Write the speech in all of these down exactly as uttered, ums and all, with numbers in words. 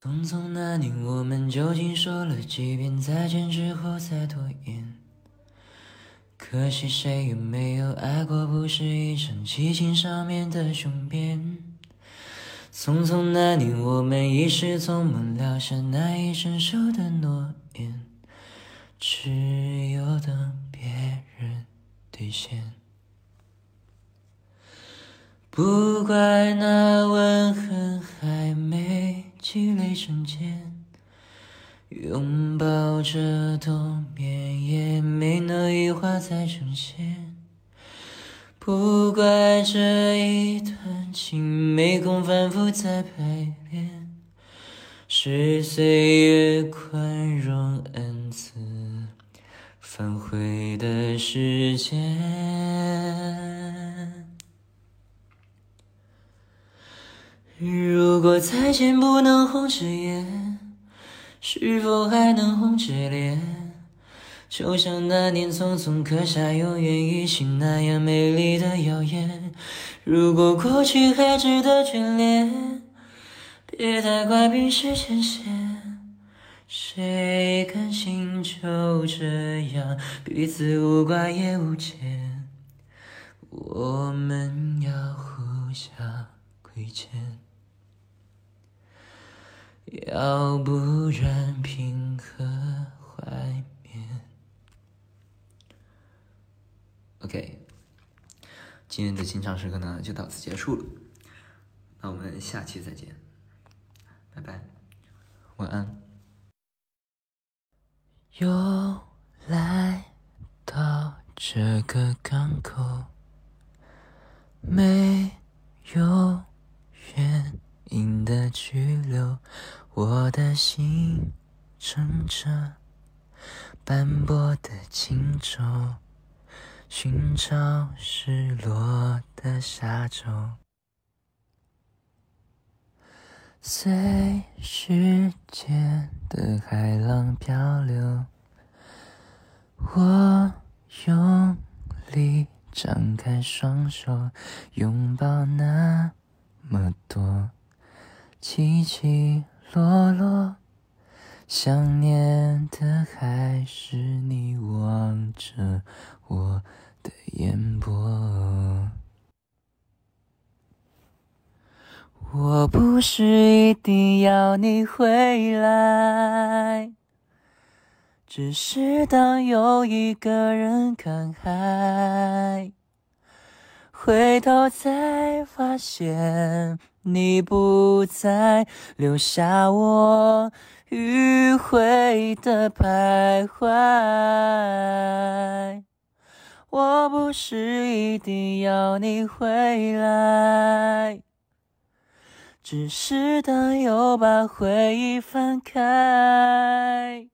匆匆那年，我们究竟说了几遍再见之后才拖延？可惜谁也没有爱过，不是一场激情上面的雄辩。匆匆那年，我们一时匆忙撂下难以承受的诺言，只有等别人兑现。不怪那吻痕还没积累成茧，拥抱着冬眠也没能羽化再成仙。不怪这一段情没空反复再排练，是岁月宽容恩赐反悔的时间。如果再见不能红着眼，是否还能红着脸？就像那年匆匆刻下永远一起那样美丽的谣言。如果过去还值得眷恋，别太快冰释前嫌。谁甘心就这样彼此无挂也无牵？我们要互相亏欠，要不然平和怀缅。 OK， 今天的清唱诗歌呢就到此结束了，那我们下期再见，拜拜，晚安。又来到这个港口，没有原因的拘留，我的心乘着斑驳的轻舟，寻找失落的沙洲。随时间的海浪漂流，我用力张开双手，拥抱那么多起起落落，想念的还是你望着我的眼波。我不是一定要你回来，只是当又一个人看海，回头才发现你不在，留下我迂回的徘徊。我不是一定要你回来，只是当又把回忆翻开，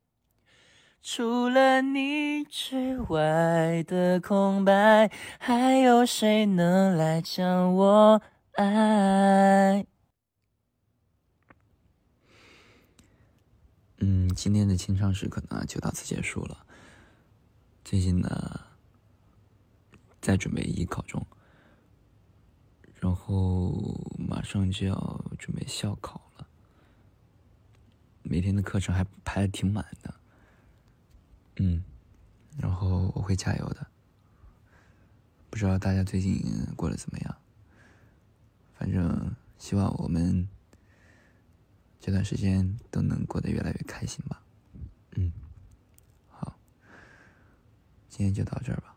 除了你之外的空白，还有谁能来将我爱？嗯，今天的清唱诗歌呢就到此结束了。最近呢在准备艺考中，然后马上就要准备校考了，每天的课程还排得挺满的。嗯，然后我会加油的。不知道大家最近过得怎么样？反正希望我们这段时间都能过得越来越开心吧。嗯，好，今天就到这儿吧。